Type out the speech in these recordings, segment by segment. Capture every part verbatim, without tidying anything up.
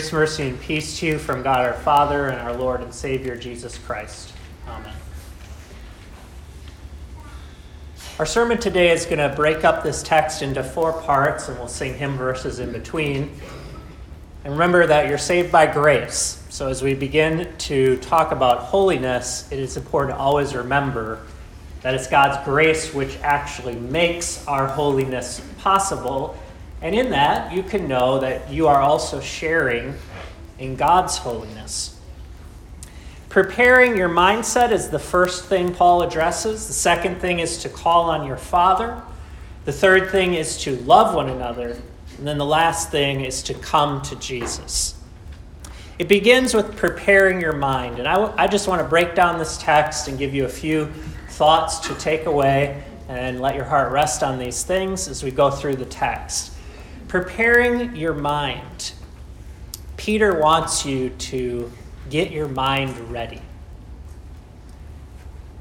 Grace, mercy, and peace to you from God our Father and our Lord and Savior, Jesus Christ. Amen. Our sermon today is going to break up this text into four parts, and we'll sing hymn verses in between. And remember that you're saved by grace. So as we begin to talk about holiness, it is important to always remember that it's God's grace which actually makes our holiness possible. And in that, you can know that you are also sharing in God's holiness. Preparing your mindset is the first thing Paul addresses. The second thing is to call on your Father. The third thing is to love one another. And then the last thing is to come to Jesus. It begins with preparing your mind. And I, w- I just want to break down this text and give you a few thoughts to take away and let your heart rest on these things as we go through the text. Preparing your mind. Peter wants you to get your mind ready.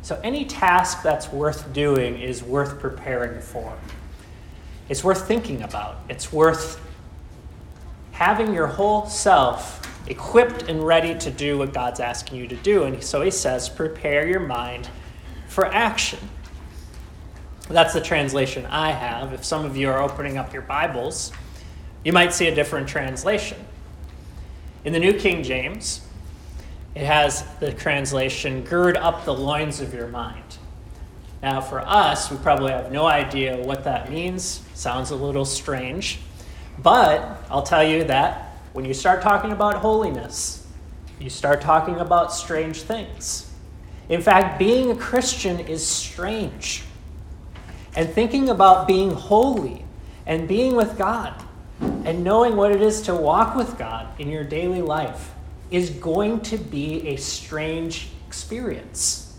So any task that's worth doing is worth preparing for. It's worth thinking about. It's worth having your whole self equipped and ready to do what God's asking you to do. And so he says, prepare your mind for action. That's the translation I have. If some of you are opening up your Bibles, you might see a different translation. In the New King James, it has the translation, gird up the loins of your mind. Now for us, we probably have no idea what that means. Sounds a little strange. But I'll tell you that when you start talking about holiness, you start talking about strange things. In fact, being a Christian is strange. And thinking about being holy and being with God and knowing what it is to walk with God in your daily life is going to be a strange experience.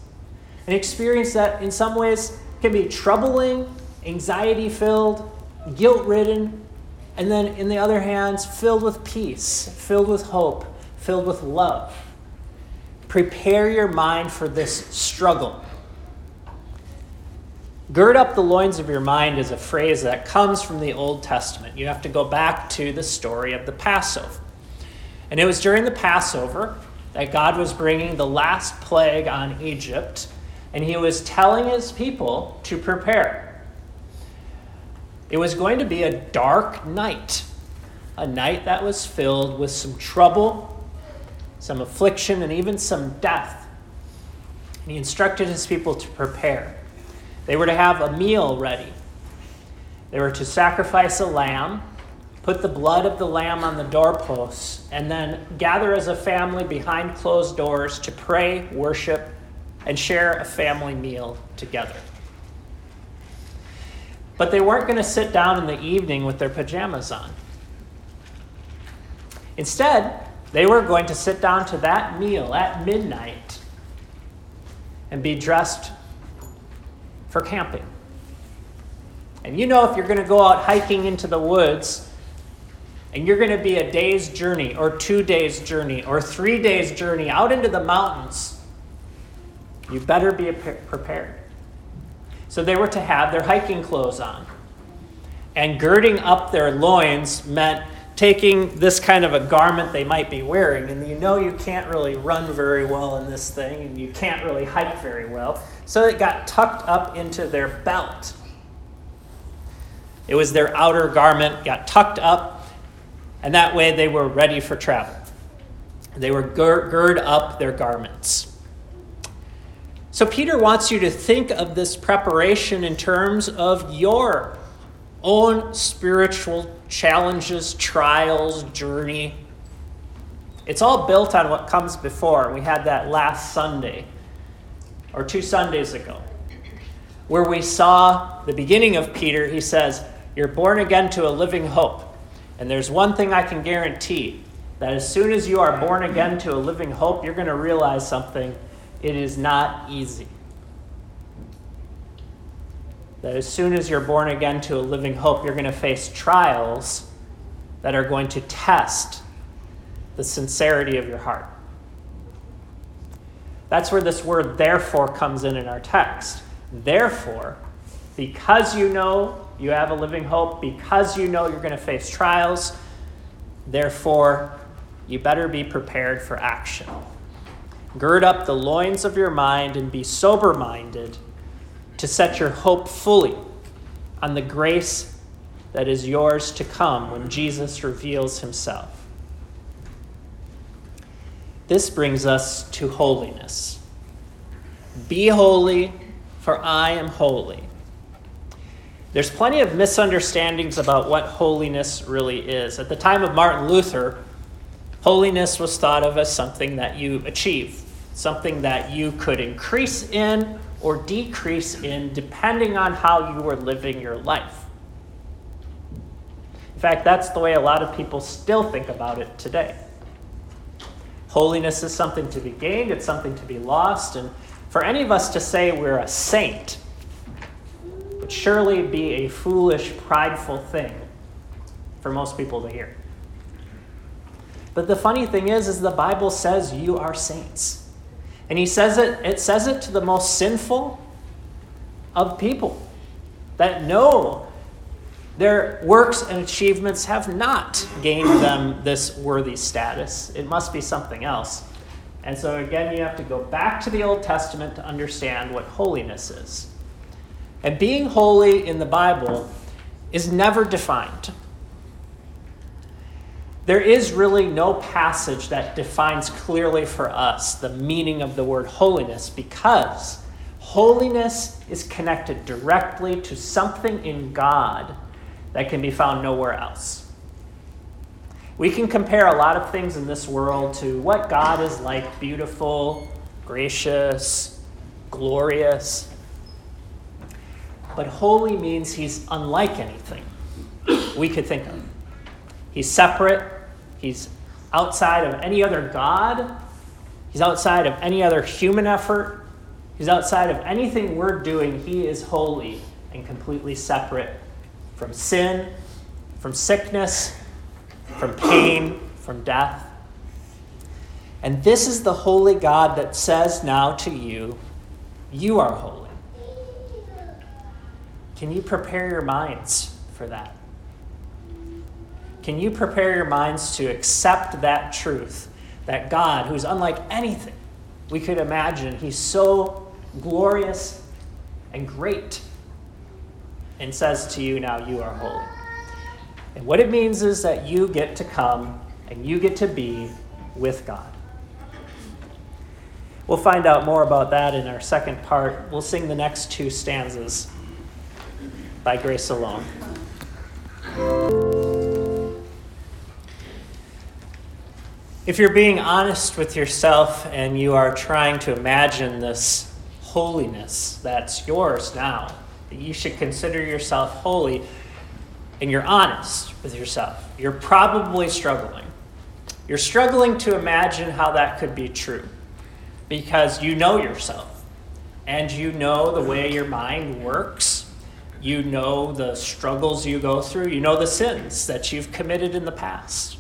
An experience that in some ways can be troubling, anxiety-filled, guilt-ridden, and then in the other hand, filled with peace, filled with hope, filled with love. Prepare your mind for this struggle. Gird up the loins of your mind is a phrase that comes from the Old Testament. You have to go back to the story of the Passover. And it was during the Passover that God was bringing the last plague on Egypt, and he was telling his people to prepare. It was going to be a dark night, a night that was filled with some trouble, some affliction, and even some death. And he instructed his people to prepare. They were to have a meal ready. They were to sacrifice a lamb, put the blood of the lamb on the doorposts, and then gather as a family behind closed doors to pray, worship, and share a family meal together. But they weren't going to sit down in the evening with their pajamas on. Instead, they were going to sit down to that meal at midnight and be dressed for camping. And you know, if you're going to go out hiking into the woods and you're going to be a day's journey or two days journey or three days journey out into the mountains, you better be prepared. So they were to have their hiking clothes on. And girding up their loins meant taking this kind of a garment they might be wearing, and you know you can't really run very well in this thing, and you can't really hike very well, so it got tucked up into their belt. It was their outer garment, got tucked up, and that way they were ready for travel. They were gir- gird up their garments. So Peter wants you to think of this preparation in terms of your own spiritual challenges, trials, journey. It's all built on what comes before. We had that last Sunday, or two Sundays ago, where we saw the beginning of Peter. He says, you're born again to a living hope. And there's one thing I can guarantee, that as soon as you are born again to a living hope, you're going to realize something. It is not easy. That as soon as you're born again to a living hope, you're going to face trials that are going to test the sincerity of your heart. That's where this word therefore comes in in our text. Therefore, because you know you have a living hope, because you know you're going to face trials, therefore you better be prepared for action. Gird up the loins of your mind and be sober-minded to set your hope fully on the grace that is yours to come when Jesus reveals himself. This brings us to holiness. Be holy, for I am holy. There's plenty of misunderstandings about what holiness really is. At the time of Martin Luther, holiness was thought of as something that you achieve, something that you could increase in or decrease in depending on how you were living your life. In fact, that's the way a lot of people still think about it today. Holiness is something to be gained, it's something to be lost, and for any of us to say we're a saint would surely be a foolish, prideful thing for most people to hear. But the funny thing is, is the Bible says you are saints. And he says it, it says it to the most sinful of people that know their works and achievements have not gained them this worthy status. It must be something else. And so again, you have to go back to the Old Testament to understand what holiness is. And being holy in the Bible is never defined. There is really no passage that defines clearly for us the meaning of the word holiness, because holiness is connected directly to something in God that can be found nowhere else. We can compare a lot of things in this world to what God is like: beautiful, gracious, glorious. But holy means he's unlike anything we could think of. He's separate. He's outside of any other God. He's outside of any other human effort. He's outside of anything we're doing. He is holy and completely separate from sin, from sickness, from pain, from death. And this is the holy God that says now to you, you are holy. Can you prepare your minds for that? Can you prepare your minds to accept that truth, that God, who's unlike anything we could imagine, he's so glorious and great, and says to you, now you are holy. And what it means is that you get to come and you get to be with God. We'll find out more about that in our second part. We'll sing the next two stanzas, By Grace Alone. If you're being honest with yourself and you are trying to imagine this holiness that's yours now, you should consider yourself holy, and you're honest with yourself, you're probably struggling. You're struggling to imagine how that could be true, because you know yourself and you know the way your mind works. You know the struggles you go through. You know the sins that you've committed in the past.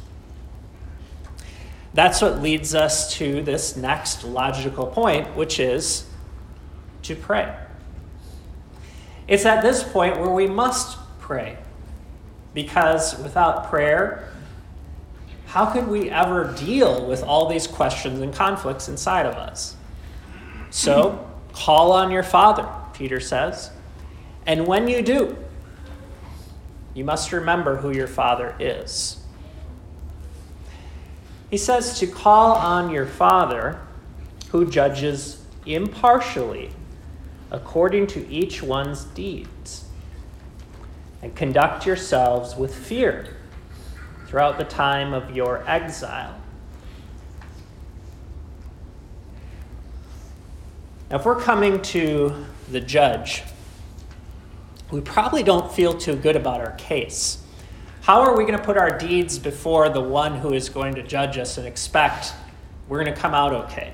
That's what leads us to this next logical point, which is to pray. It's at this point where we must pray, because without prayer, how could we ever deal with all these questions and conflicts inside of us? So, call on your Father, Peter says, and when you do, you must remember who your Father is. He says to call on your Father, who judges impartially, according to each one's deeds, and conduct yourselves with fear throughout the time of your exile. Now, if we're coming to the judge, we probably don't feel too good about our case. How are we going to put our deeds before the one who is going to judge us and expect we're going to come out okay?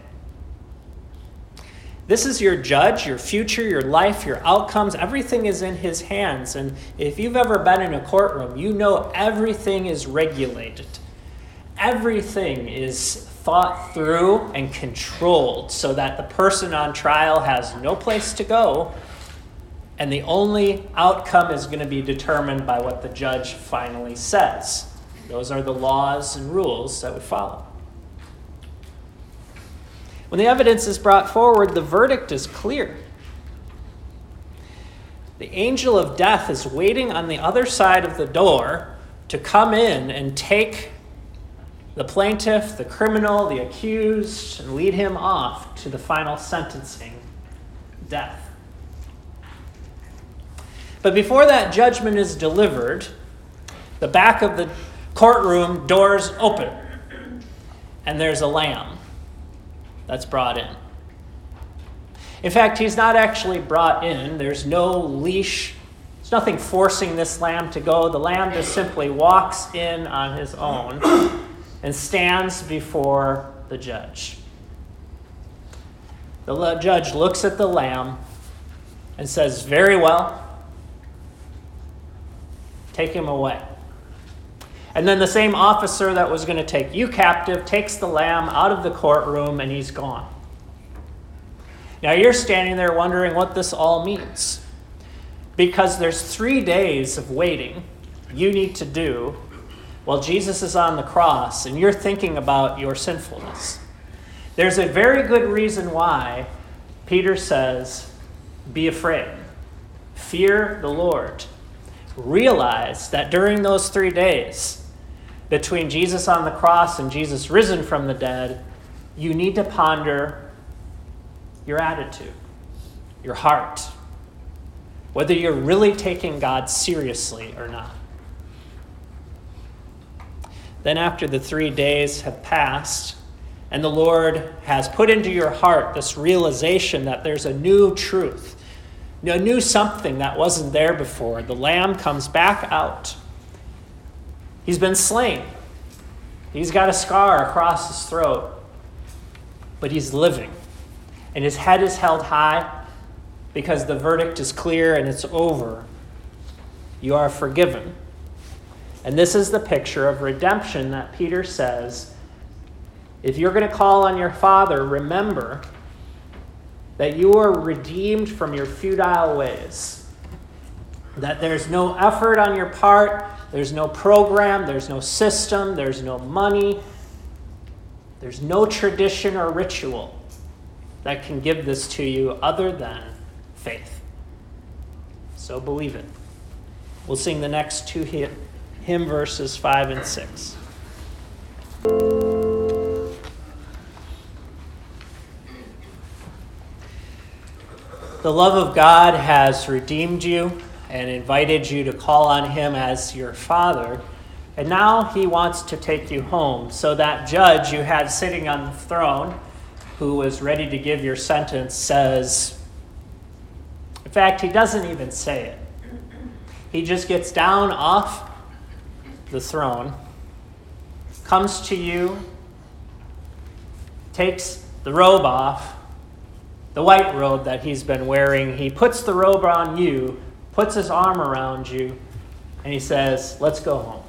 This is your judge, your future, your life, your outcomes. Everything is in his hands. And if you've ever been in a courtroom, you know everything is regulated. Everything is thought through and controlled so that the person on trial has no place to go, and the only outcome is going to be determined by what the judge finally says. Those are the laws and rules that would follow. When the evidence is brought forward, the verdict is clear. The angel of death is waiting on the other side of the door to come in and take the plaintiff, the criminal, the accused, and lead him off to the final sentencing, death. But before that judgment is delivered, the back of the courtroom doors open, and there's a lamb that's brought in. In fact, he's not actually brought in. There's no leash. There's nothing forcing this lamb to go. The lamb just simply walks in on his own and stands before the judge. The judge looks at the lamb and says, "Very well, take him away." And then the same officer that was going to take you captive takes the lamb out of the courtroom and he's gone. Now you're standing there wondering what this all means, because there's three days of waiting you need to do while Jesus is on the cross and you're thinking about your sinfulness. There's a very good reason why Peter says, be afraid, fear the Lord. Realize that during those three days, between Jesus on the cross and Jesus risen from the dead, you need to ponder your attitude, your heart, whether you're really taking God seriously or not. Then after the three days have passed, and the Lord has put into your heart this realization that there's a new truth, a new something that wasn't there before, the lamb comes back out. He's been slain. He's got a scar across his throat, but he's living. And his head is held high because the verdict is clear and it's over. You are forgiven. And this is the picture of redemption that Peter says, if you're going to call on your Father, remember that you are redeemed from your futile ways, that there's no effort on your part, there's no program, there's no system, there's no money, there's no tradition or ritual that can give this to you other than faith. So believe it. We'll sing the next two hymn, hymn verses five and six. The love of God has redeemed you and invited you to call on him as your Father. And now he wants to take you home. So that judge you had sitting on the throne, who was ready to give your sentence, says, in fact, he doesn't even say it. He just gets down off the throne, comes to you, takes the robe off, the white robe that he's been wearing. He puts the robe on you, puts his arm around you, and he says, let's go home.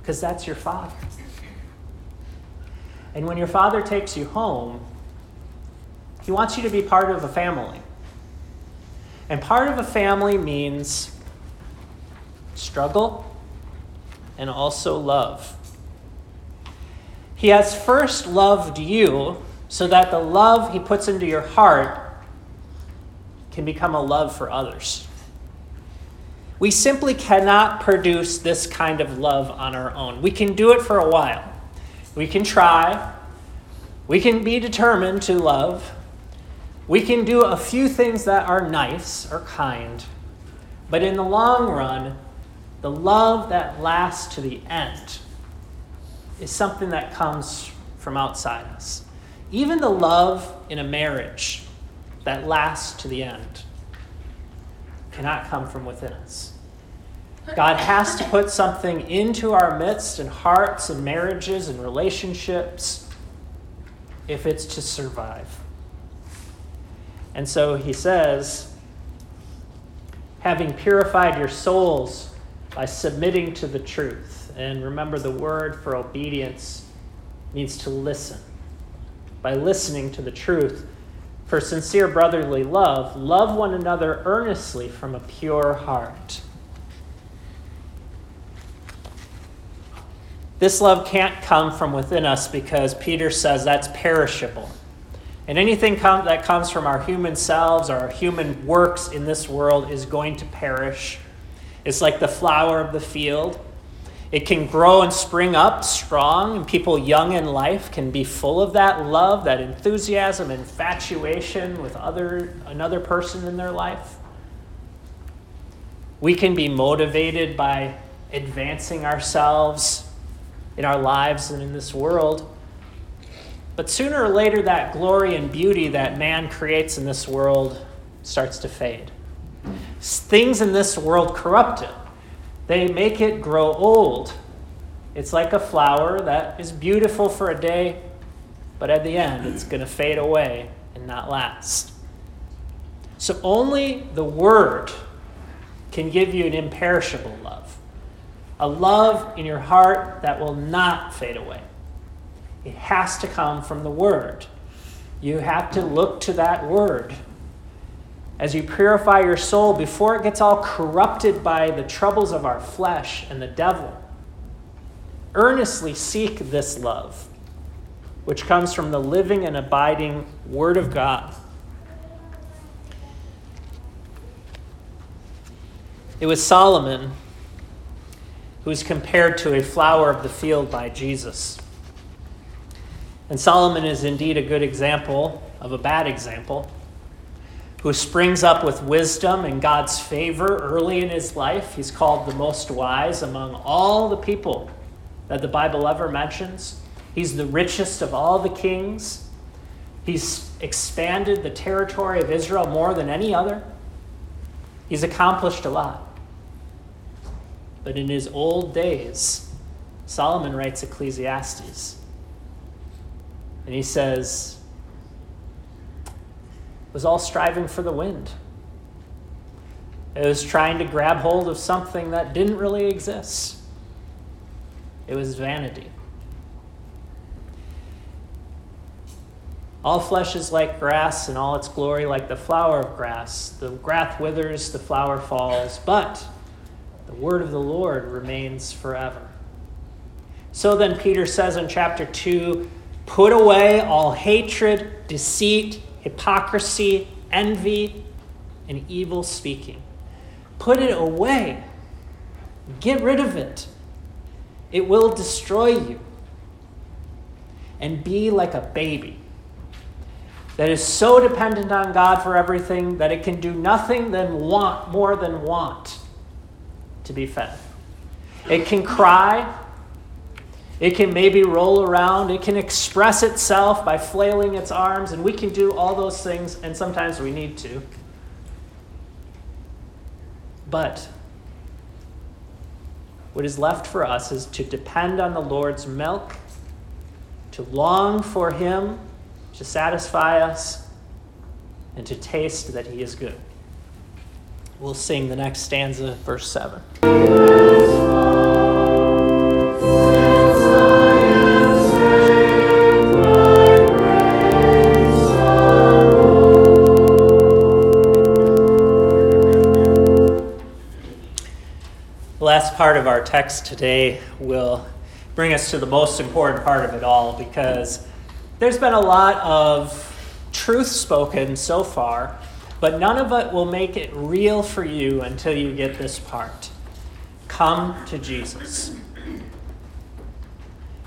Because that's your Father. And when your Father takes you home, he wants you to be part of a family. And part of a family means struggle and also love. He has first loved you, so that the love he puts into your heart can become a love for others. We simply cannot produce this kind of love on our own. We can do it for a while. We can try. We can be determined to love. We can do a few things that are nice or kind. But in the long run, the love that lasts to the end is something that comes from outside us. Even the love in a marriage that lasts to the end cannot come from within us. God has to put something into our midst and hearts and marriages and relationships if it's to survive. And so he says, having purified your souls by submitting to the truth. And remember, the word for obedience means to listen. By listening to the truth, for sincere brotherly love, love one another earnestly from a pure heart. This love can't come from within us because Peter says that's perishable. And anything com- that comes from our human selves or our human works in this world is going to perish. It's like the flower of the field. It can grow and spring up strong, and people young in life can be full of that love, that enthusiasm, infatuation with other another person in their life. We can be motivated by advancing ourselves in our lives and in this world. But sooner or later, that glory and beauty that man creates in this world starts to fade. Things in this world corrupt it. They make it grow old. It's like a flower that is beautiful for a day, but at the end, it's going to fade away and not last. So only the Word can give you an imperishable love, a love in your heart that will not fade away. It has to come from the Word. You have to look to that Word. As you purify your soul before it gets all corrupted by the troubles of our flesh and the devil, earnestly seek this love, which comes from the living and abiding Word of God. It was Solomon who was compared to a flower of the field by Jesus. And Solomon is indeed a good example of a bad example, who springs up with wisdom and God's favor early in his life. He's called the most wise among all the people that the Bible ever mentions. He's the richest of all the kings. He's expanded the territory of Israel more than any other. He's accomplished a lot. But in his old days, Solomon writes Ecclesiastes. And he says, it was all striving for the wind. It was trying to grab hold of something that didn't really exist. It was vanity. All flesh is like grass, and all its glory like the flower of grass. The grass withers, the flower falls, but the word of the Lord remains forever. So then Peter says in chapter two, put away all hatred, deceit, hypocrisy, envy, and evil speaking. Put it away. Get rid of it. It will destroy you. And be like a baby that is so dependent on God for everything that it can do nothing than want more than want to be fed. It can cry. It can maybe roll around. It can express itself by flailing its arms, and we can do all those things, and sometimes we need to. But what is left for us is to depend on the Lord's milk, to long for Him to satisfy us, and to taste that He is good. We'll sing the next stanza, verse seven. Last part of our text today will bring us to the most important part of it all, because there's been a lot of truth spoken so far, but none of it will make it real for you until you get this part. Come to Jesus.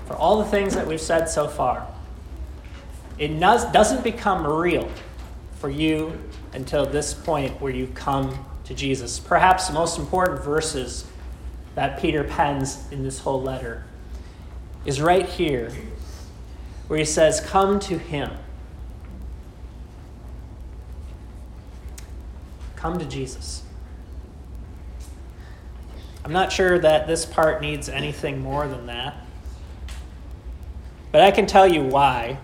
For all the things that we've said so far, it doesn't become real for you until this point where you come to Jesus. Perhaps the most important verses that Peter pens in this whole letter is right here, where he says, come to Him. Come to Jesus. I'm not sure that this part needs anything more than that, but I can tell you why.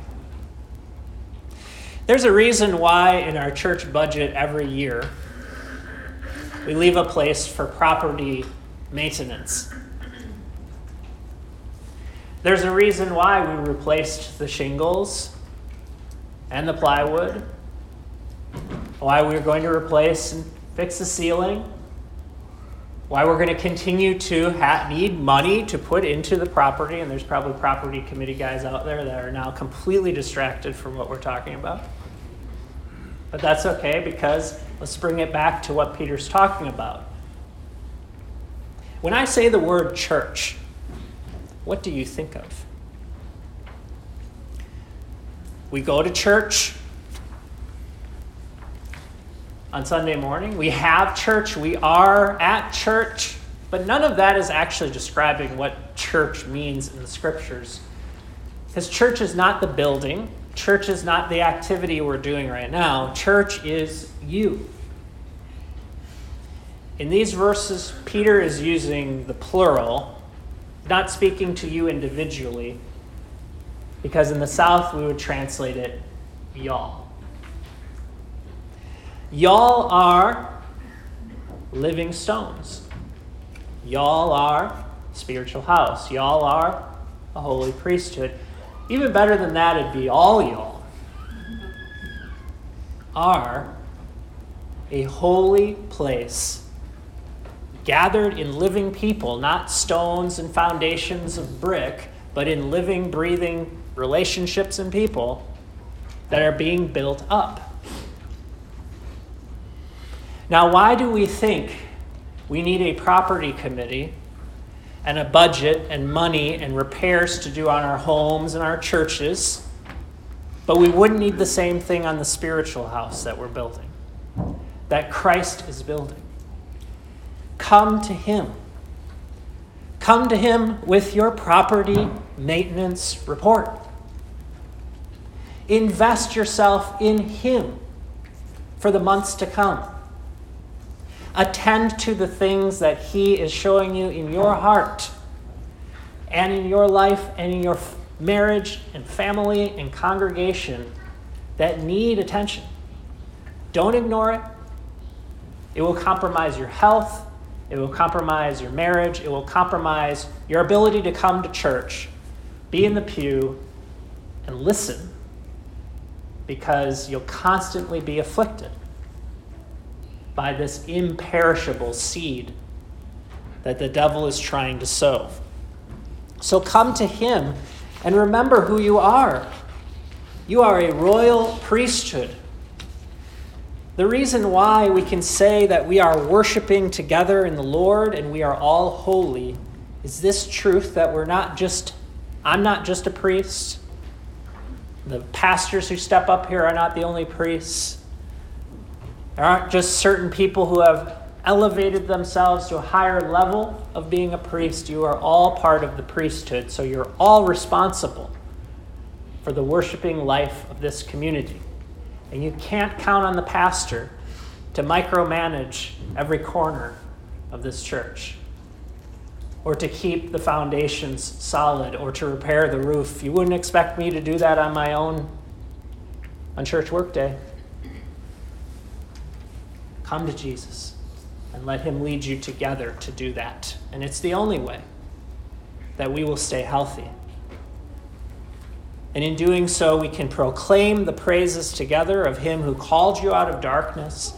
There's a reason why in our church budget every year we leave a place for property maintenance. There's a reason why we replaced the shingles and the plywood, why we were going to replace and fix the ceiling, why we're going to continue to ha- need money to put into the property, and there's probably property committee guys out there that are now completely distracted from what we're talking about. But that's okay, because let's bring it back to what Peter's talking about. When I say the word church, what do you think of? We go to church on Sunday morning. We have church. We are at church. But none of that is actually describing what church means in the scriptures. Because church is not the building. Church is not the activity we're doing right now. Church is you. In these verses, Peter is using the plural, not speaking to you individually, because in the South we would translate it y'all. Y'all are living stones. Y'all are spiritual house. Y'all are a holy priesthood. Even better than that, it'd be all y'all are a holy place, gathered in living people, not stones and foundations of brick, but in living, breathing relationships and people that are being built up. Now, why do we think we need a property committee and a budget and money and repairs to do on our homes and our churches, but we wouldn't need the same thing on the spiritual house that we're building, that Christ is building? Come to him. Come to him with your property maintenance report. Invest yourself in him for the months to come. Attend to the things that he is showing you in your heart and in your life and in your marriage and family and congregation that need attention. Don't ignore it. It will compromise your health. It will compromise your marriage. It will compromise your ability to come to church, be in the pew, and listen, because you'll constantly be afflicted by this imperishable seed that the devil is trying to sow. So come to him and remember who you are. You are a royal priesthood. The reason why we can say that we are worshiping together in the Lord and we are all holy is this truth that we're not just, I'm not just a priest. The pastors who step up here are not the only priests. There aren't just certain people who have elevated themselves to a higher level of being a priest. You are all part of the priesthood, so you're all responsible for the worshiping life of this community. And you can't count on the pastor to micromanage every corner of this church or to keep the foundations solid or to repair the roof. You wouldn't expect me to do that on my own on church workday. Come to Jesus and let him lead you together to do that. And it's the only way that we will stay healthy. And in doing so, we can proclaim the praises together of him who called you out of darkness.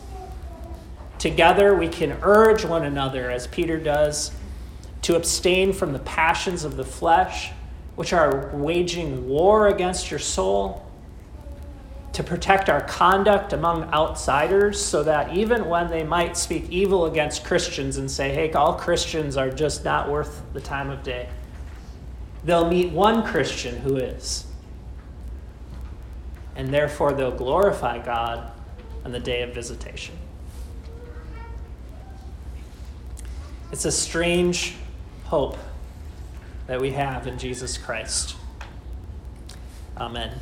Together, we can urge one another, as Peter does, to abstain from the passions of the flesh, which are waging war against your soul, to protect our conduct among outsiders, so that even when they might speak evil against Christians and say, hey, all Christians are just not worth the time of day, they'll meet one Christian who is. And therefore they'll glorify God on the day of visitation. It's a strange hope that we have in Jesus Christ. Amen.